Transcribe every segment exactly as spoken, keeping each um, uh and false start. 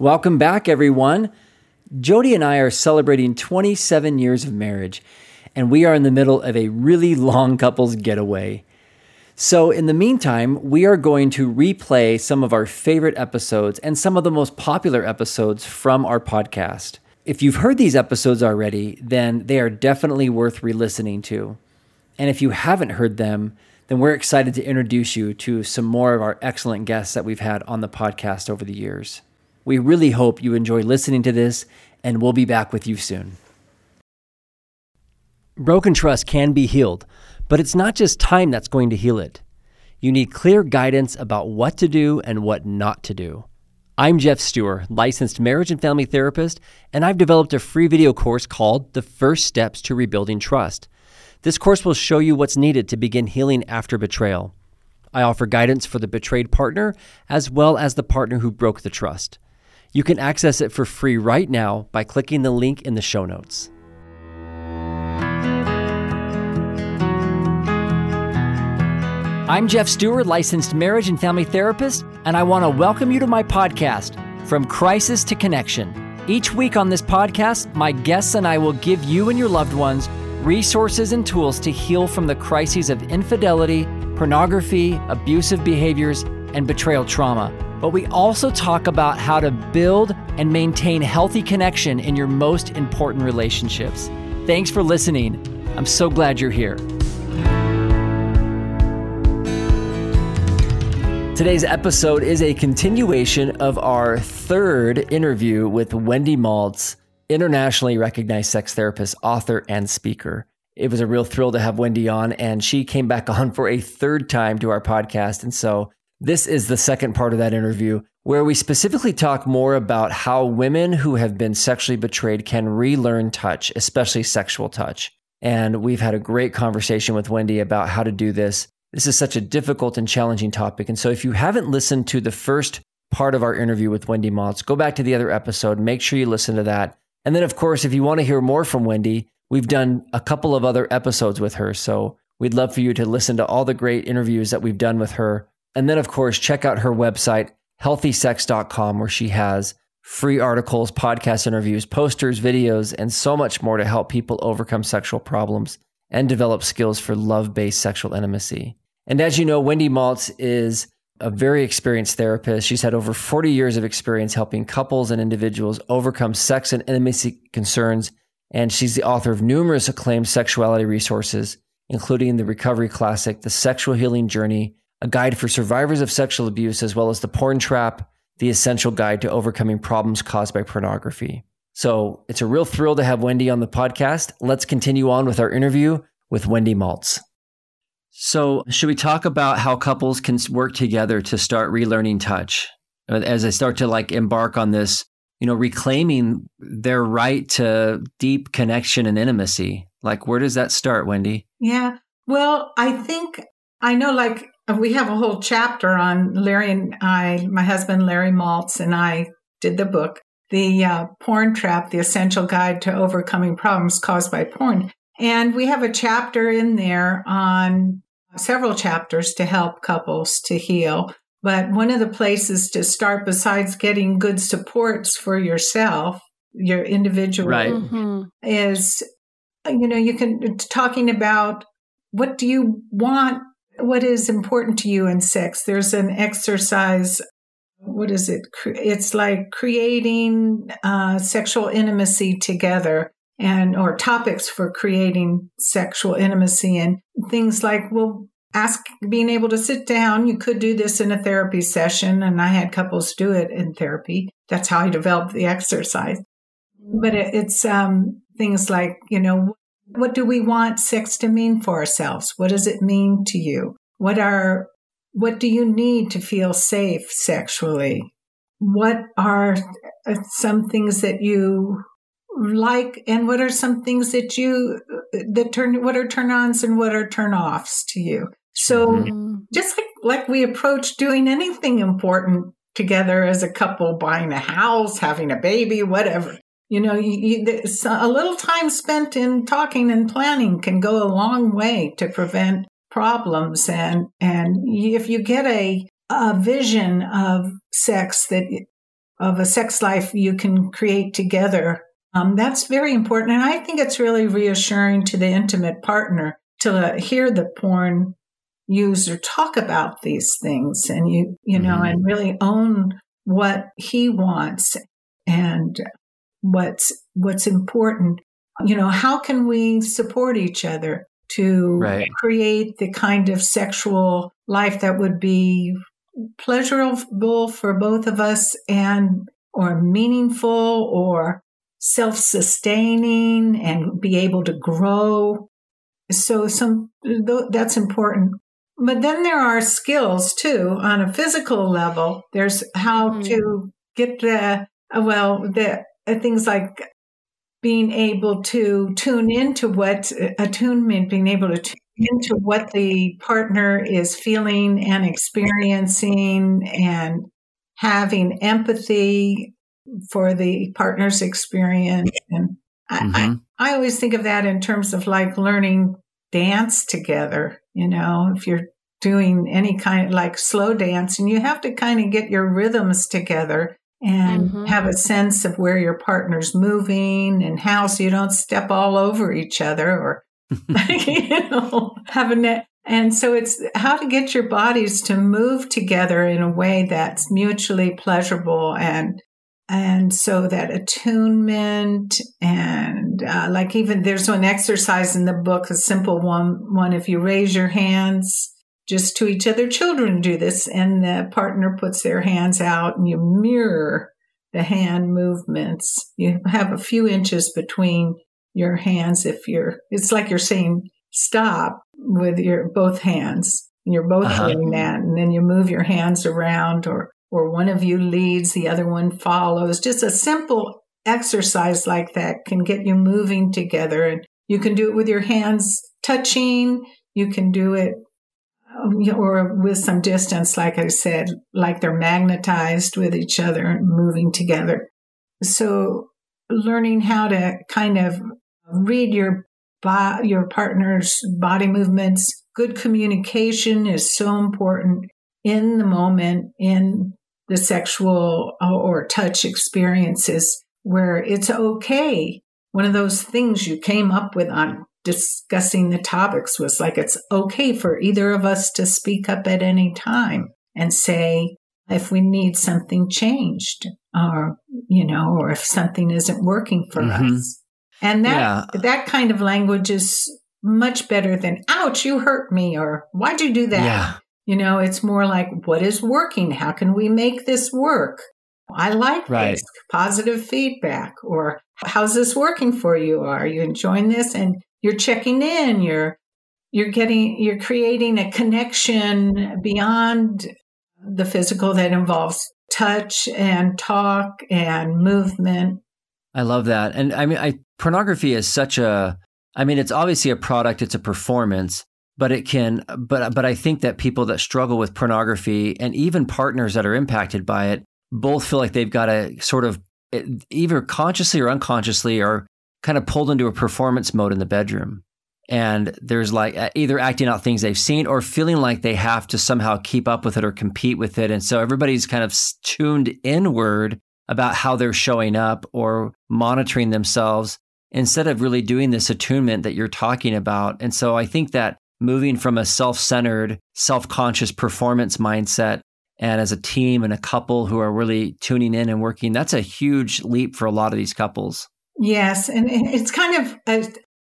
Welcome back, everyone. Jody and I are celebrating twenty-seven years of marriage, and we are in the middle of a really long couples getaway. So in the meantime, we are going to replay some of our favorite episodes and some of the most popular episodes from our podcast. If you've heard these episodes already, then they are definitely worth re-listening to. And if you haven't heard them, then we're excited to introduce you to some more of our excellent guests that we've had on the podcast over the years. We really hope you enjoy listening to this, and we'll be back with you soon. Broken trust can be healed, but it's not just time that's going to heal it. You need clear guidance about what to do and what not to do. I'm Geoff Steurer, licensed marriage and family therapist, and I've developed a free video course called The First Steps to Rebuilding Trust. This course will show you what's needed to begin healing after betrayal. I offer guidance for the betrayed partner as well as the partner who broke the trust. You can access it for free right now by clicking the link in the show notes. I'm Geoff Steurer, licensed marriage and family therapist, and I want to welcome you to my podcast, From Crisis to Connection. Each week on this podcast, my guests and I will give you and your loved ones resources and tools to heal from the crises of infidelity, pornography, abusive behaviors, and betrayal trauma. But we also talk about how to build and maintain healthy connection in your most important relationships. Thanks for listening. I'm so glad you're here. Today's episode is a continuation of our third interview with Wendy Maltz, internationally recognized sex therapist, author, and speaker. It was a real thrill to have Wendy on, and she came back on for a third time to our podcast. And so this is the second part of that interview where we specifically talk more about how women who have been sexually betrayed can relearn touch, especially sexual touch. And we've had a great conversation with Wendy about how to do this. This is such a difficult and challenging topic. And so if you haven't listened to the first part of our interview with Wendy Maltz, go back to the other episode, make sure you listen to that. And then, of course, if you want to hear more from Wendy, we've done a couple of other episodes with her. So we'd love for you to listen to all the great interviews that we've done with her. And then, of course, check out her website, healthy sex dot com, where she has free articles, podcast interviews, posters, videos, and so much more to help people overcome sexual problems and develop skills for love-based sexual intimacy. And as you know, Wendy Maltz is a very experienced therapist. She's had over forty years of experience helping couples and individuals overcome sex and intimacy concerns. And she's the author of numerous acclaimed sexuality resources, including the recovery classic, The Sexual Healing Journey, a guide for survivors of sexual abuse, as well as The Porn Trap, the essential guide to overcoming problems caused by pornography. So it's a real thrill to have Wendy on the podcast. Let's continue on with our interview with Wendy Maltz. So should we talk about how couples can work together to start relearning touch as they start to like embark on this, you know, reclaiming their right to deep connection and intimacy? Like, where does that start, Wendy? Yeah, well, I think I know, like, we have a whole chapter on Larry and I, my husband, Larry Maltz, and I did the book, The uh, Porn Trap, The Essential Guide to Overcoming Problems Caused by Porn. And we have a chapter in there on several chapters to help couples to heal. But one of the places to start, besides getting good supports for yourself, your individual, right, mm-hmm, is, you know, you can talking about what do you want, what is important to you in sex. There's an exercise. What is it? It's like creating uh, sexual intimacy together, and or topics for creating sexual intimacy, and things like, well, ask, being able to sit down. You could do this in a therapy session, and I had couples do it in therapy. That's how I developed the exercise. But it, it's um, things like, you know, what do we want sex to mean for ourselves? What does it mean to you? What are What do you need to feel safe sexually? What are some things that you like, and what are some things that you that turn? What are turn-ons and what are turn-offs to you? So, mm-hmm, just like like we approach doing anything important together as a couple, buying a house, having a baby, whatever, you know, you, you, a little time spent in talking and planning can go a long way to prevent problems. And, and if you get a, a vision of sex that of a sex life you can create together. Um, that's very important. And I think it's really reassuring to the intimate partner to uh, hear the porn user talk about these things and you, you know, mm-hmm. and really own what he wants and what's, what's important. You know, how can we support each other to right. create the kind of sexual life that would be pleasurable for both of us and, or meaningful or self-sustaining and be able to grow. So some, th- that's important. But then there are skills too on a physical level. There's how mm-hmm. to get the, well, the uh, things like being able to tune into what attunement, being able to tune into what the partner is feeling and experiencing and having empathy for the partner's experience. And mm-hmm. I, I, I always think of that in terms of like learning dance together. You know, if you're doing any kind of like slow dance and you have to kind of get your rhythms together and mm-hmm. have a sense of where your partner's moving and how, so you don't step all over each other or, you know, have a net. And so it's how to get your bodies to move together in a way that's mutually pleasurable. And, and so that attunement and uh, like, even there's an exercise in the book, a simple one, one, if you raise your hands just to each other, children do this, and the partner puts their hands out and you mirror the hand movements. You have a few inches between your hands. If you're, it's like you're saying stop with your both hands and you're both uh-huh. doing that. And then you move your hands around or, or one of you leads, the other one follows. Just a simple exercise like that can get you moving together. And you can do it with your hands touching. You can do it or with some distance, like I said, like they're magnetized with each other and moving together. So learning how to kind of read your bo- your partner's body movements, good communication is so important in the moment, in the sexual or touch experiences where it's okay. One of those things you came up with on discussing the topics was like, it's okay for either of us to speak up at any time and say, if we need something changed or, you know, or if something isn't working for mm-hmm. us. And that, yeah. that kind of language is much better than, ouch, you hurt me, or why'd you do that? Yeah. You know, it's more like, what is working? How can we make this work? I like right. this positive feedback, or how's this working for you? Are you enjoying this? And you're checking in, you're, you're getting, you're creating a connection beyond the physical that involves touch and talk and movement. I love that. And I mean, I, pornography is such a, I mean, it's obviously a product, it's a performance, but it can, but, but I think that people that struggle with pornography and even partners that are impacted by it, both feel like they've got to sort of either consciously or unconsciously or kind of pulled into a performance mode in the bedroom. And there's like either acting out things they've seen or feeling like they have to somehow keep up with it or compete with it. And so everybody's kind of tuned inward about how they're showing up or monitoring themselves instead of really doing this attunement that you're talking about. And so I think that moving from a self-centered, self-conscious performance mindset and as a team and a couple who are really tuning in and working, that's a huge leap for a lot of these couples. Yes. And it's kind of, a,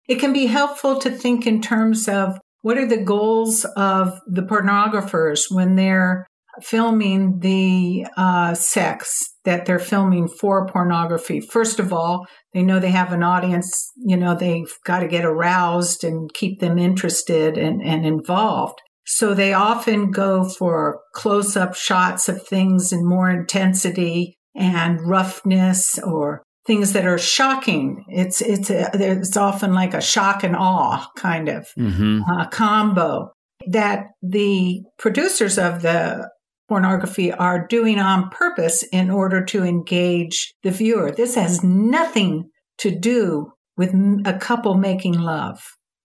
it can be helpful to think in terms of what are the goals of the pornographers when they're filming the uh, sex that they're filming for pornography. First of all, they know they have an audience, you know, they've got to get aroused and keep them interested and, and involved. So they often go for close-up shots of things in more intensity and roughness or things that are shocking. It's it's a, it's often like a shock and awe kind of mm-hmm. uh, combo that the producers of the pornography are doing on purpose in order to engage the viewer. This has nothing to do with a couple making love.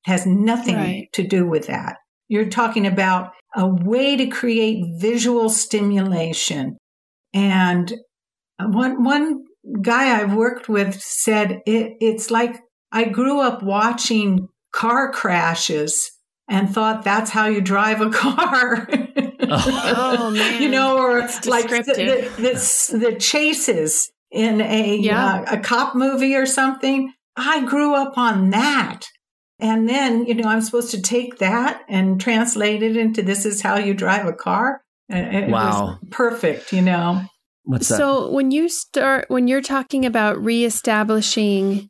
It has nothing right. to do with that. You're talking about a way to create visual stimulation and One one guy I've worked with said it, it's like I grew up watching car crashes and thought that's how you drive a car. Oh, man. You know, or like the, the, the chases in a yeah. uh, a cop movie or something. I grew up on that. And then, you know, I'm supposed to take that and translate it into this is how you drive a car. It wow. was perfect, you know. What's that? So when you start, when you're talking about reestablishing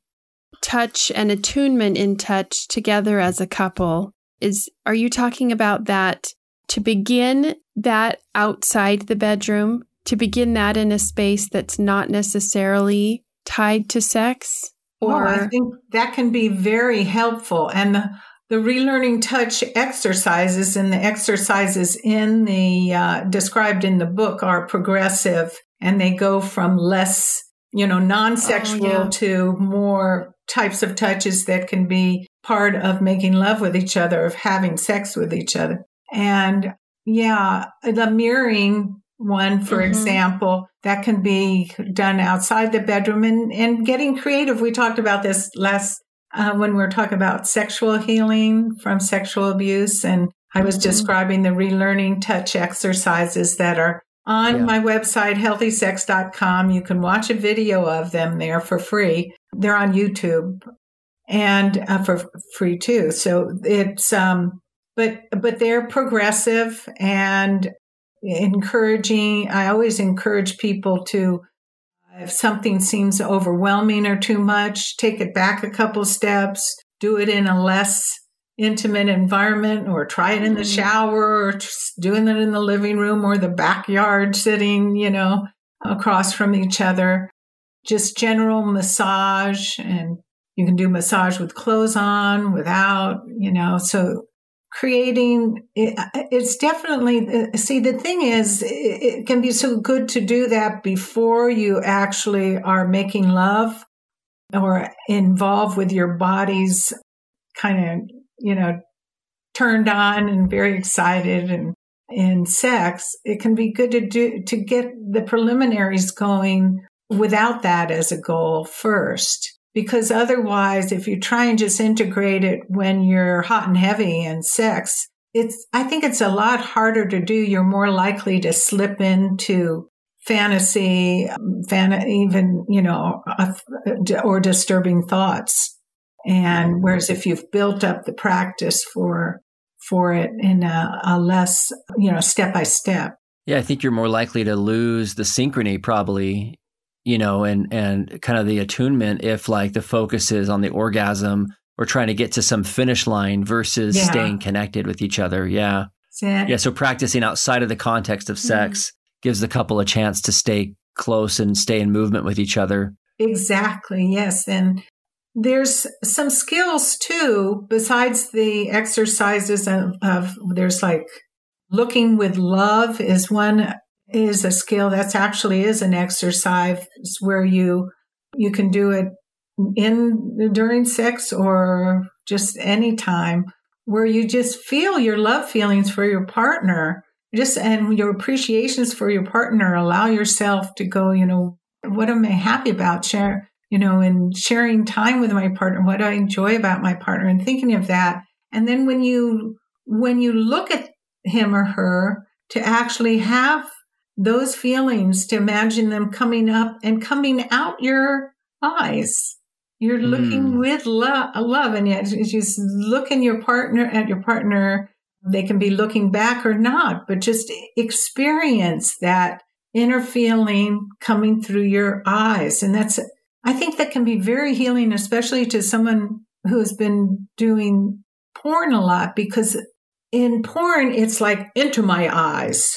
touch and attunement in touch together as a couple, is are you talking about that to begin that outside the bedroom, to begin that in a space that's not necessarily tied to sex? Or oh, I think that can be very helpful. And the, the relearning touch exercises and the exercises in the uh, described in the book are progressive, and they go from less, you know, non-sexual oh, yeah. to more types of touches that can be part of making love with each other, of having sex with each other. And yeah, the mirroring one, for mm-hmm. example, that can be done outside the bedroom and, and getting creative. We talked about this last uh, when we were talking about sexual healing from sexual abuse. And I was mm-hmm. describing the relearning touch exercises that are on yeah. my website, healthy sex dot com. You can watch a video of them there for free. They're on YouTube and uh, for free too. So it's, um, but, but they're progressive and encouraging. I always encourage people to, if something seems overwhelming or too much, take it back a couple steps, do it in a less intimate environment, or try it in the shower, or doing it in the living room or the backyard, sitting, you know, across from each other. Just general massage, and you can do massage with clothes on, without, you know, so. Creating, it's definitely, see, the thing is, it can be so good to do that before you actually are making love or involved with your body's kind of, you know, turned on and very excited and in sex. It can be good to do, to get the preliminaries going without that as a goal first. Because otherwise, if you try and just integrate it when you're hot and heavy and sex, it's, I think it's a lot harder to do. You're more likely to slip into fantasy, fan, even, you know, or disturbing thoughts. And whereas if you've built up the practice for, for it in a, a less, you know, step by step. Yeah. I think you're more likely to lose the synchrony probably. You know, and, and kind of the attunement if like the focus is on the orgasm or trying to get to some finish line versus yeah. staying connected with each other. Yeah. Yeah. So practicing outside of the context of sex mm-hmm. gives the couple a chance to stay close and stay in movement with each other. Exactly. Yes. And there's some skills too, besides the exercises of, of there's like looking with love is one is a skill that's actually is an exercise where you you can do it in during sex or just any time where you just feel your love feelings for your partner, just and your appreciations for your partner. Allow yourself to go, you know, what am I happy about? Share, you know, and sharing time with my partner. What do I enjoy about my partner? And thinking of that, and then when you when you look at him or her, to actually have those feelings, to imagine them coming up and coming out your eyes. You're looking mm. with lo- love, and yet just look in your partner at your partner. They can be looking back or not, but just experience that inner feeling coming through your eyes. And that's, I think that can be very healing, especially to someone who's been doing porn a lot, because in porn, it's like into my eyes.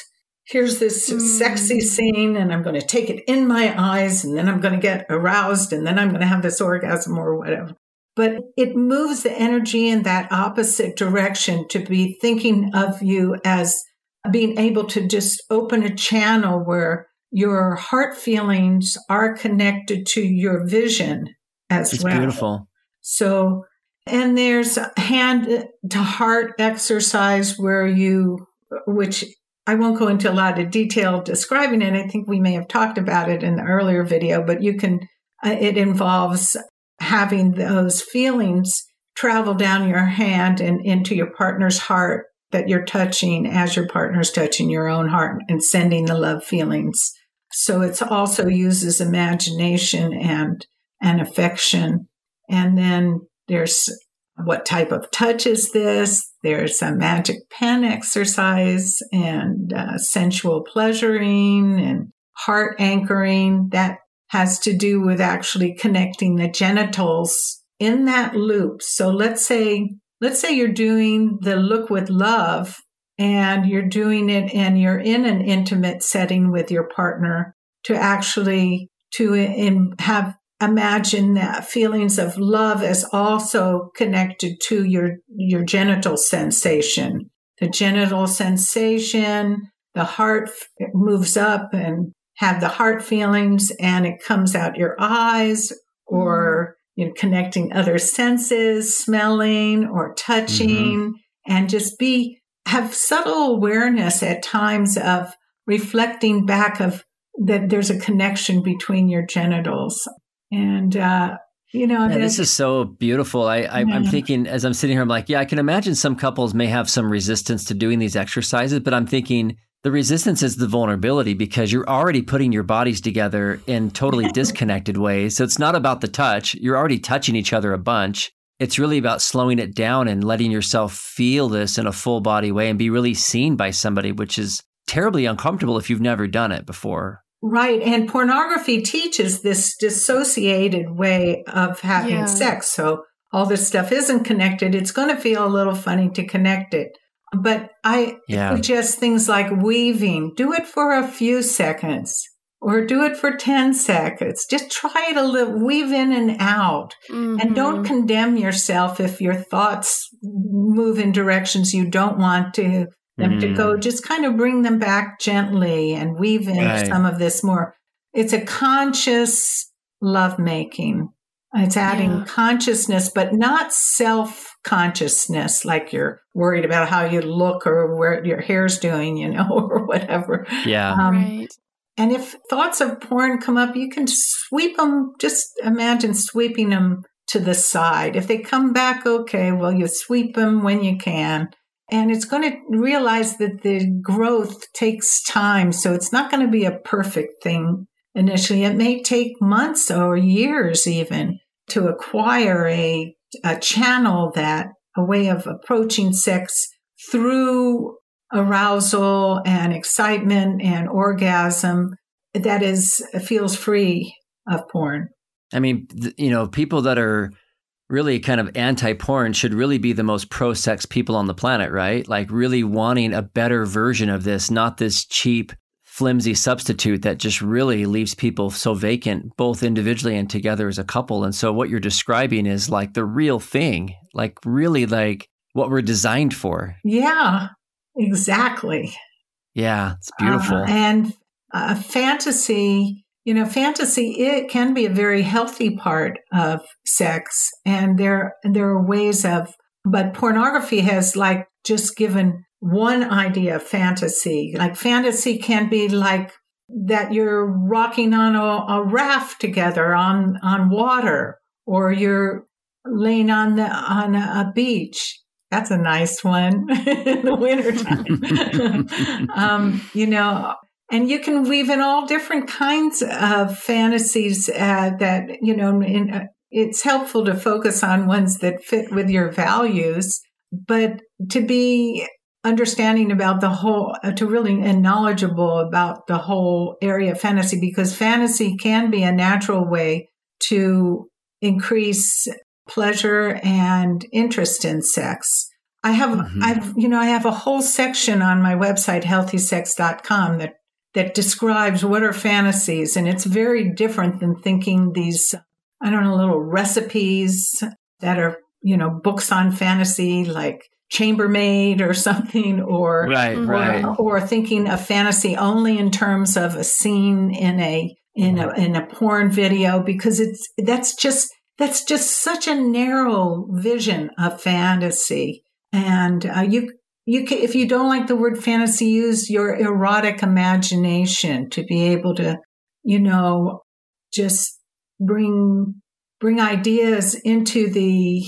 Here's this sexy scene, and I'm going to take it in my eyes, and then I'm going to get aroused, and then I'm going to have this orgasm or whatever. But it moves the energy in that opposite direction to be thinking of you as being able to just open a channel where your heart feelings are connected to your vision as it's well. It's beautiful. So, and there's hand to heart exercise where you, which I won't go into a lot of detail describing it. I think we may have talked about it in the earlier video, but you can, uh, it involves having those feelings travel down your hand and into your partner's heart that you're touching as your partner's touching your own heart and sending the love feelings. So it also uses imagination and, and affection. And then there's what type of touch is this? There's a magic pen exercise and uh, sensual pleasuring and heart anchoring. That has to do with actually connecting the genitals in that loop. So let's say, let's say you're doing the look with love and you're doing it and you're in an intimate setting with your partner to actually to in, have imagine that feelings of love is also connected to your, your genital sensation. The genital sensation, the heart it moves up and have the heart feelings and it comes out your eyes or you know, connecting other senses, smelling or touching, mm-hmm. and just be have subtle awareness at times of reflecting back of that there's a connection between your genitals. And, uh, you know, yeah, this is so beautiful. I, I, yeah. I'm thinking as I'm sitting here, I'm like, yeah, I can imagine some couples may have some resistance to doing these exercises, but I'm thinking the resistance is the vulnerability because you're already putting your bodies together in totally disconnected ways. So it's not about the touch. You're already touching each other a bunch. It's really about slowing it down and letting yourself feel this in a full body way and be really seen by somebody, which is terribly uncomfortable if you've never done it before. Right. And pornography teaches this dissociated way of having yeah. sex. So all this stuff isn't connected. It's going to feel a little funny to connect it. But I yeah. suggest things like weaving. Do it for a few seconds or do it for ten seconds. Just try it a little, weave in and out. Mm-hmm. And don't condemn yourself if your thoughts move in directions you don't want to. them mm. to go, just kind of bring them back gently and weave in right. some of this more. It's a conscious lovemaking. It's adding yeah. consciousness, but not self-consciousness, like you're worried about how you look or where your hair's doing, you know, or whatever. Yeah. Um, right. And if thoughts of porn come up, you can sweep them, just imagine sweeping them to the side. If they come back, okay, well, you sweep them when you can. And it's going to realize that the growth takes time. So it's not going to be a perfect thing initially. It may take months or years even to acquire a, a channel that, a way of approaching sex through arousal and excitement and orgasm that is feels free of porn. I mean, you know, people that are really kind of anti-porn should really be the most pro-sex people on the planet, right? Like really wanting a better version of this, not this cheap, flimsy substitute that just really leaves people so vacant, both individually and together as a couple. And so what you're describing is like the real thing, like really like what we're designed for. Yeah, exactly. Yeah, it's beautiful. Uh, and uh, fantasy... You know, fantasy, it can be a very healthy part of sex, and there there are ways of, but pornography has like just given one idea of fantasy. Like fantasy can be like that you're rocking on a, a raft together on, on water, or you're laying on the on a, a beach. That's a nice one in the wintertime. um, you know. And you can weave in all different kinds of fantasies uh, that, you know, in, uh, it's helpful to focus on ones that fit with your values, but to be understanding about the whole, uh, to really and knowledgeable about the whole area of fantasy, because fantasy can be a natural way to increase pleasure and interest in sex. I have, mm-hmm. I've, you know, I have a whole section on my website, healthy sex dot com, that that describes what are fantasies. And it's very different than thinking these, I don't know, little recipes that are, you know, books on fantasy, like Chambermaid or something, or, right, or, right. or thinking of fantasy only in terms of a scene in a, in a, in a porn video, because it's, that's just, that's just such a narrow vision of fantasy. And uh, you, you can, if you don't like the word fantasy, use your erotic imagination to be able to, you know, just bring bring ideas into the,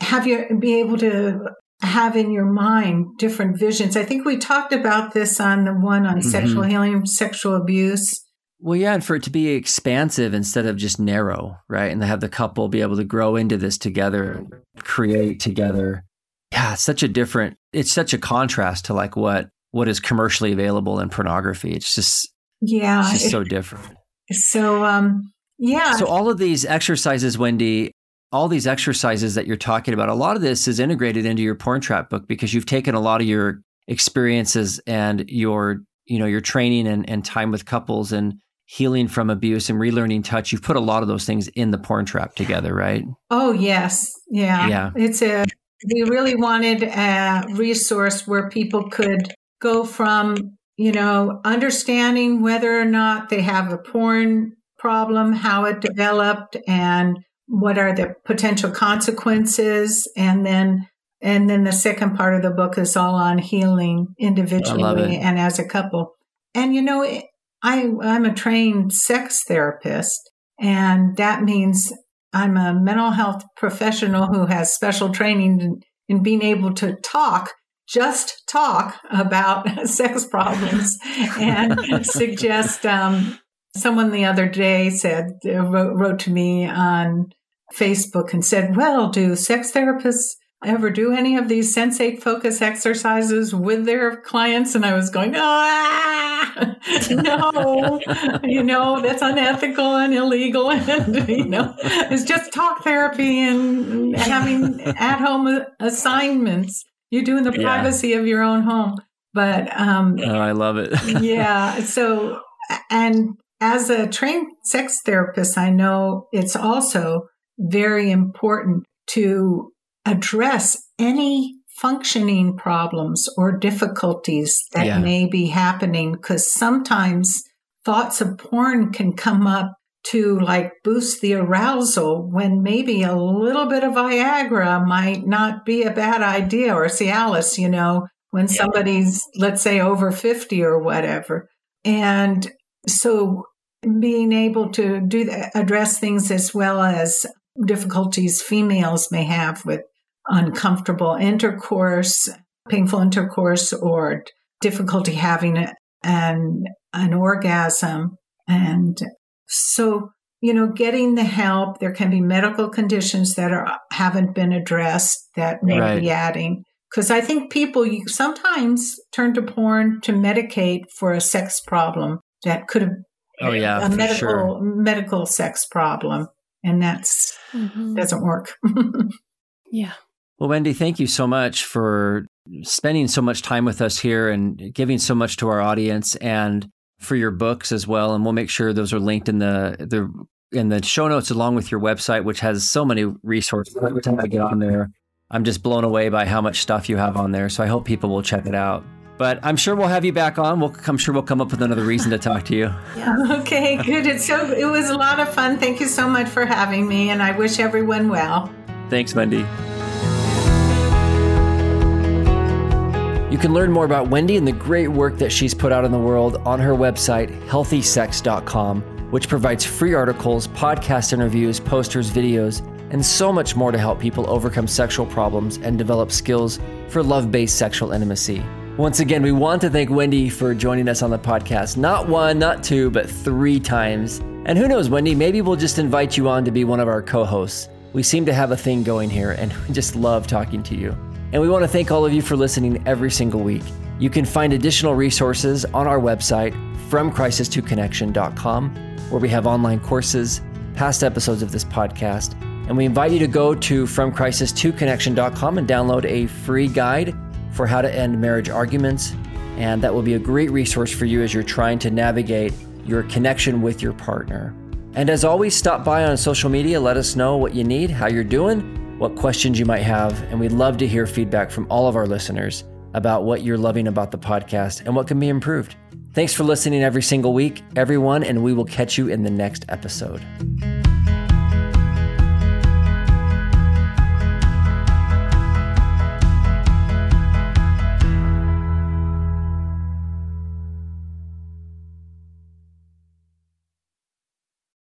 have your, be able to have in your mind different visions. I think we talked about this on the one on mm-hmm. sexual healing, sexual abuse. Well, yeah, and for it to be expansive instead of just narrow, right? And to have the couple be able to grow into this together, create together. Yeah, it's such a different, it's such a contrast to like what what is commercially available in pornography. It's just, yeah, it's just it, so different. So, um, yeah. So all of these exercises, Wendy, all these exercises that you're talking about, a lot of this is integrated into your Porn Trap book because you've taken a lot of your experiences and your, you know, your training and, and time with couples and healing from abuse and relearning touch. You've put a lot of those things in the Porn Trap together, right? Oh, yes. Yeah. Yeah. It's a... We really wanted a resource where people could go from, you know, understanding whether or not they have a porn problem, how it developed, and what are the potential consequences. And then and then the second part of the book is all on healing individually and as a couple. And, you know, I, I'm a trained sex therapist, and that means I'm a mental health professional who has special training in, in being able to talk, just talk about sex problems and suggest, um, someone the other day said, wrote, wrote to me on Facebook and said, well, do sex therapists ever do any of these Sense eight focus exercises with their clients? And I was going, ah, no, you know, that's unethical and illegal. And, you know, it's just talk therapy and having at home assignments you do in the privacy yeah. of your own home. But, um, oh, I love it. yeah. So, and as a trained sex therapist, I know it's also very important to address any functioning problems or difficulties that yeah. may be happening, because sometimes thoughts of porn can come up to like boost the arousal when maybe a little bit of Viagra might not be a bad idea, or Cialis, you know, when yeah. somebody's, let's say, over fifty or whatever. And so being able to do that, address things as well as difficulties females may have with uncomfortable intercourse, painful intercourse, or difficulty having an, an orgasm. And so, you know, getting the help, there can be medical conditions that are haven't been addressed that may right. be adding. Because I think people you sometimes turn to porn to medicate for a sex problem that could have oh, yeah, a medical, sure. medical sex problem. And that's mm-hmm. doesn't work. Yeah. Well, Wendy, thank you so much for spending so much time with us here and giving so much to our audience, and for your books as well. And we'll make sure those are linked in the the in the show notes along with your website, which has so many resources. Every time I get on there, I'm just blown away by how much stuff you have on there. So I hope people will check it out. But I'm sure we'll have you back on. We'll, I'm sure we'll come up with another reason to talk to you. Yeah. Okay, good. It's so, it was a lot of fun. Thank you so much for having me, and I wish everyone well. Thanks, Wendy. You can learn more about Wendy and the great work that she's put out in the world on her website, healthy sex dot com, which provides free articles, podcast interviews, posters, videos, and so much more to help people overcome sexual problems and develop skills for love-based sexual intimacy. Once again, we want to thank Wendy for joining us on the podcast. Not one, not two, but three times. And who knows, Wendy, maybe we'll just invite you on to be one of our co-hosts. We seem to have a thing going here, and we just love talking to you. And we want to thank all of you for listening every single week. You can find additional resources on our website, from crisis to connection dot com, where we have online courses, past episodes of this podcast. And we invite you to go to from crisis to connection dot com and download a free guide for how to end marriage arguments. And that will be a great resource for you as you're trying to navigate your connection with your partner. And as always, stop by on social media. Let us know what you need, how you're doing, what questions you might have. And we'd love to hear feedback from all of our listeners about what you're loving about the podcast and what can be improved. Thanks for listening every single week, everyone. And we will catch you in the next episode.